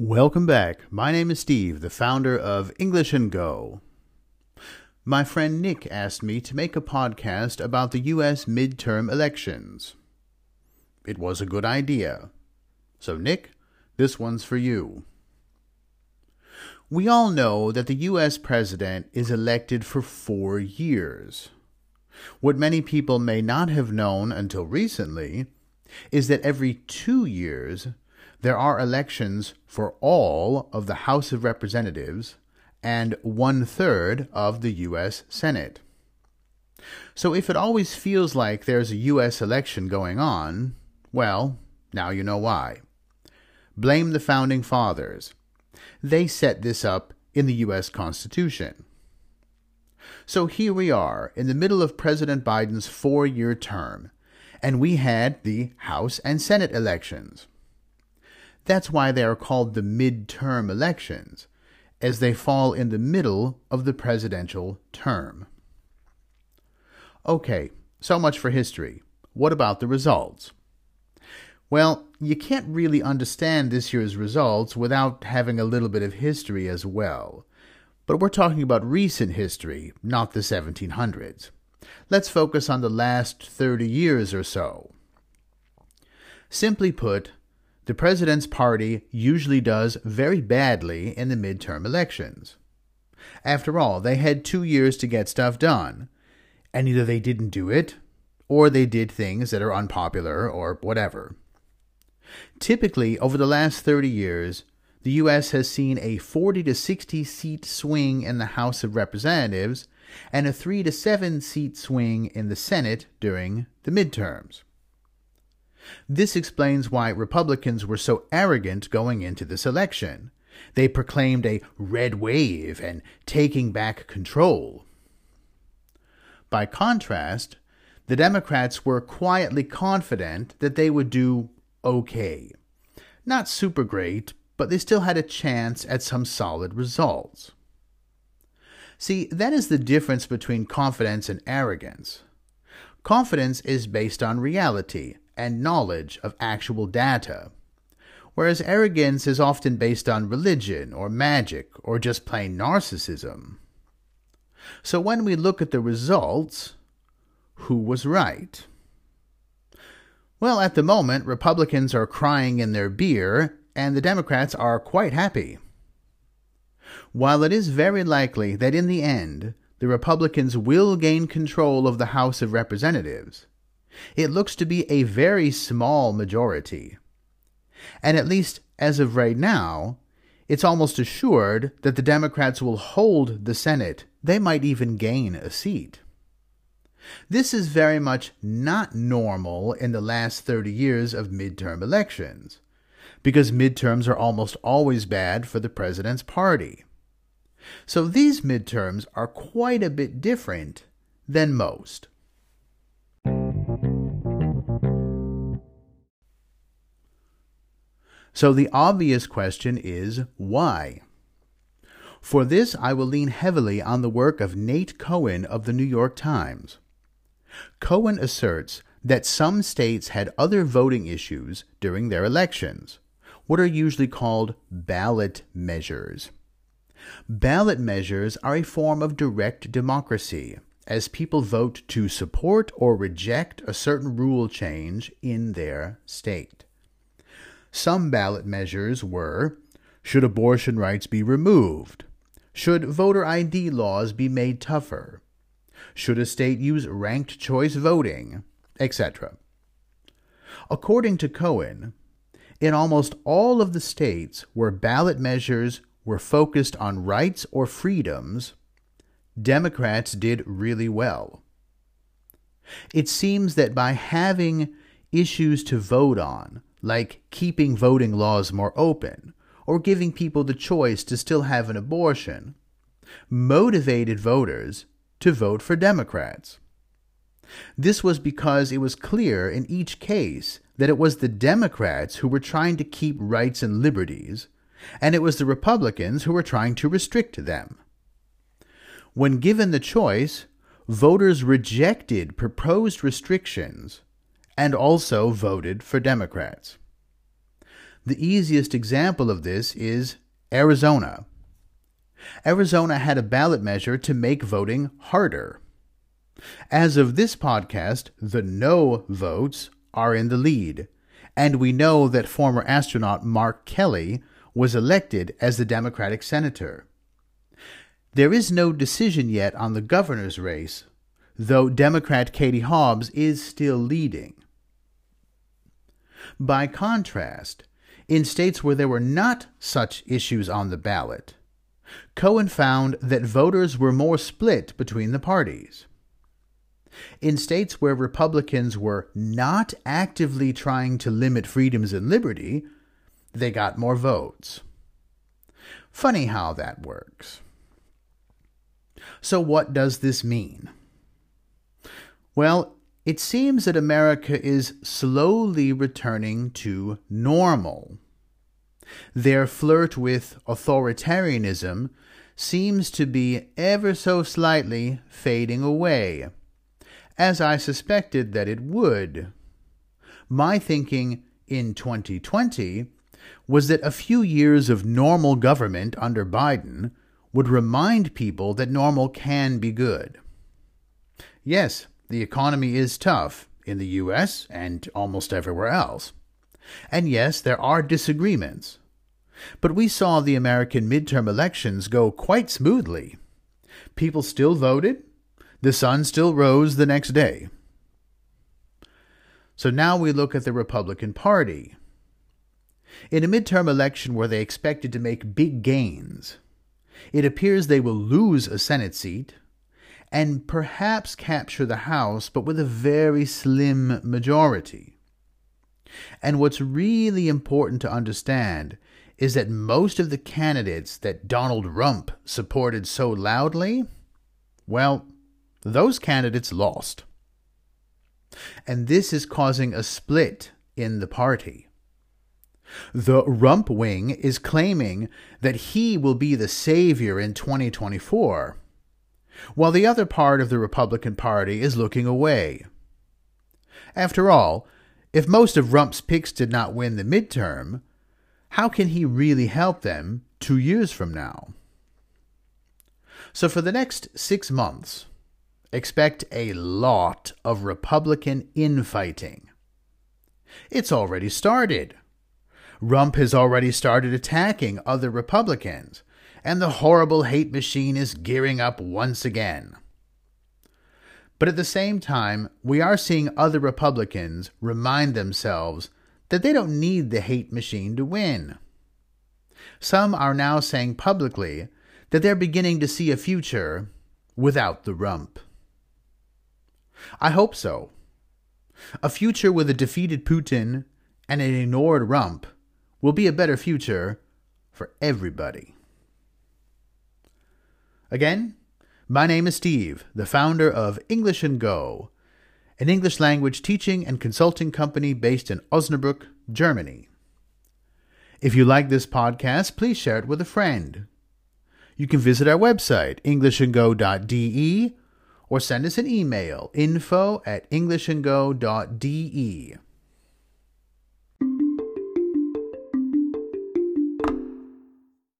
Welcome back. My name is Steve, the founder of English and Go. My friend Nick asked me to make a podcast about the U.S. midterm elections. It was a good idea. So Nick, this one's for you. We all know that the U.S. president is elected for 4 years. What many people may not have known until recently is that every 2 years, there are elections for all of the House of Representatives and 1/3 of the U.S. Senate. So if it always feels like there's a U.S. election going on, well, now you know why. Blame the Founding Fathers. They set this up in the U.S. Constitution. So here we are in the middle of President Biden's 4-year term, and we had the House and Senate elections. That's why they are called the midterm elections, as they fall in the middle of the presidential term. Okay, so much for history. What about the results? Well, you can't really understand this year's results without having a little bit of history as well. But we're talking about recent history, not the 1700s. Let's focus on the last 30 years or so. Simply put, the president's party usually does very badly in the midterm elections. After all, they had 2 years to get stuff done, and either they didn't do it, or they did things that are unpopular, or whatever. Typically, over the last 30 years, the U.S. has seen a 40 to 60 seat swing in the House of Representatives and a 3 to 7 seat swing in the Senate during the midterms. This explains why Republicans were so arrogant going into this election. They proclaimed a red wave and taking back control. By contrast, the Democrats were quietly confident that they would do okay. Not super great, but they still had a chance at some solid results. See, that is the difference between confidence and arrogance. Confidence is based on reality and knowledge of actual data, whereas arrogance is often based on religion or magic or just plain narcissism. So when we look at the results, who was right? Well, at the moment, Republicans are crying in their beer, and the Democrats are quite happy. While it is very likely that in the end, the Republicans will gain control of the House of Representatives, it looks to be a very small majority. And at least as of right now, it's almost assured that the Democrats will hold the Senate. They might even gain a seat. This is very much not normal in the last 30 years of midterm elections, because midterms are almost always bad for the president's party. So these midterms are quite a bit different than most. So the obvious question is, why? For this, I will lean heavily on the work of Nate Cohen of the New York Times. Cohen asserts that some states had other voting issues during their elections, what are usually called ballot measures. Ballot measures are a form of direct democracy, as people vote to support or reject a certain rule change in their state. Some ballot measures were, should abortion rights be removed? Should voter ID laws be made tougher? Should a state use ranked choice voting? Etc. According to Cohen, in almost all of the states where ballot measures were focused on rights or freedoms, Democrats did really well. It seems that by having issues to vote on, like keeping voting laws more open, or giving people the choice to still have an abortion, motivated voters to vote for Democrats. This was because it was clear in each case that it was the Democrats who were trying to keep rights and liberties, and it was the Republicans who were trying to restrict them. When given the choice, voters rejected proposed restrictions and also voted for Democrats. The easiest example of this is Arizona. Arizona had a ballot measure to make voting harder. As of this podcast, the no votes are in the lead, and we know that former astronaut Mark Kelly was elected as the Democratic senator. There is no decision yet on the governor's race, though Democrat Katie Hobbs is still leading. By contrast, in states where there were not such issues on the ballot, Cohen found that voters were more split between the parties. In states where Republicans were not actively trying to limit freedoms and liberty, they got more votes. Funny how that works. So what does this mean? Well, it seems that America is slowly returning to normal. Their flirt with authoritarianism seems to be ever so slightly fading away, as I suspected that it would. My thinking in 2020 was that a few years of normal government under Biden would remind people that normal can be good. Yes, the economy is tough in the U.S. and almost everywhere else. And yes, there are disagreements. But we saw the American midterm elections go quite smoothly. People still voted. The sun still rose the next day. So now we look at the Republican Party. In a midterm election where they expected to make big gains, it appears they will lose a Senate seat and perhaps capture the House, but with a very slim majority. And what's really important to understand is that most of the candidates that Donald Trump supported so loudly, well, those candidates lost. And this is causing a split in the party. The Trump wing is claiming that he will be the savior in 2024, while the other part of the Republican Party is looking away. After all, if most of Trump's picks did not win the midterm, how can he really help them 2 years from now? So for the next 6 months, expect a lot of Republican infighting. It's already started. Trump has already started attacking other Republicans, and the horrible hate machine is gearing up once again. But at the same time, we are seeing other Republicans remind themselves that they don't need the hate machine to win. Some are now saying publicly that they're beginning to see a future without the rump. I hope so. A future with a defeated Putin and an ignored rump will be a better future for everybody. Again, my name is Steve, the founder of English and Go, an English language teaching and consulting company based in Osnabrück, Germany. If you like this podcast, please share it with a friend. You can visit our website, englishandgo.de, or send us an email, info@englishandgo.de.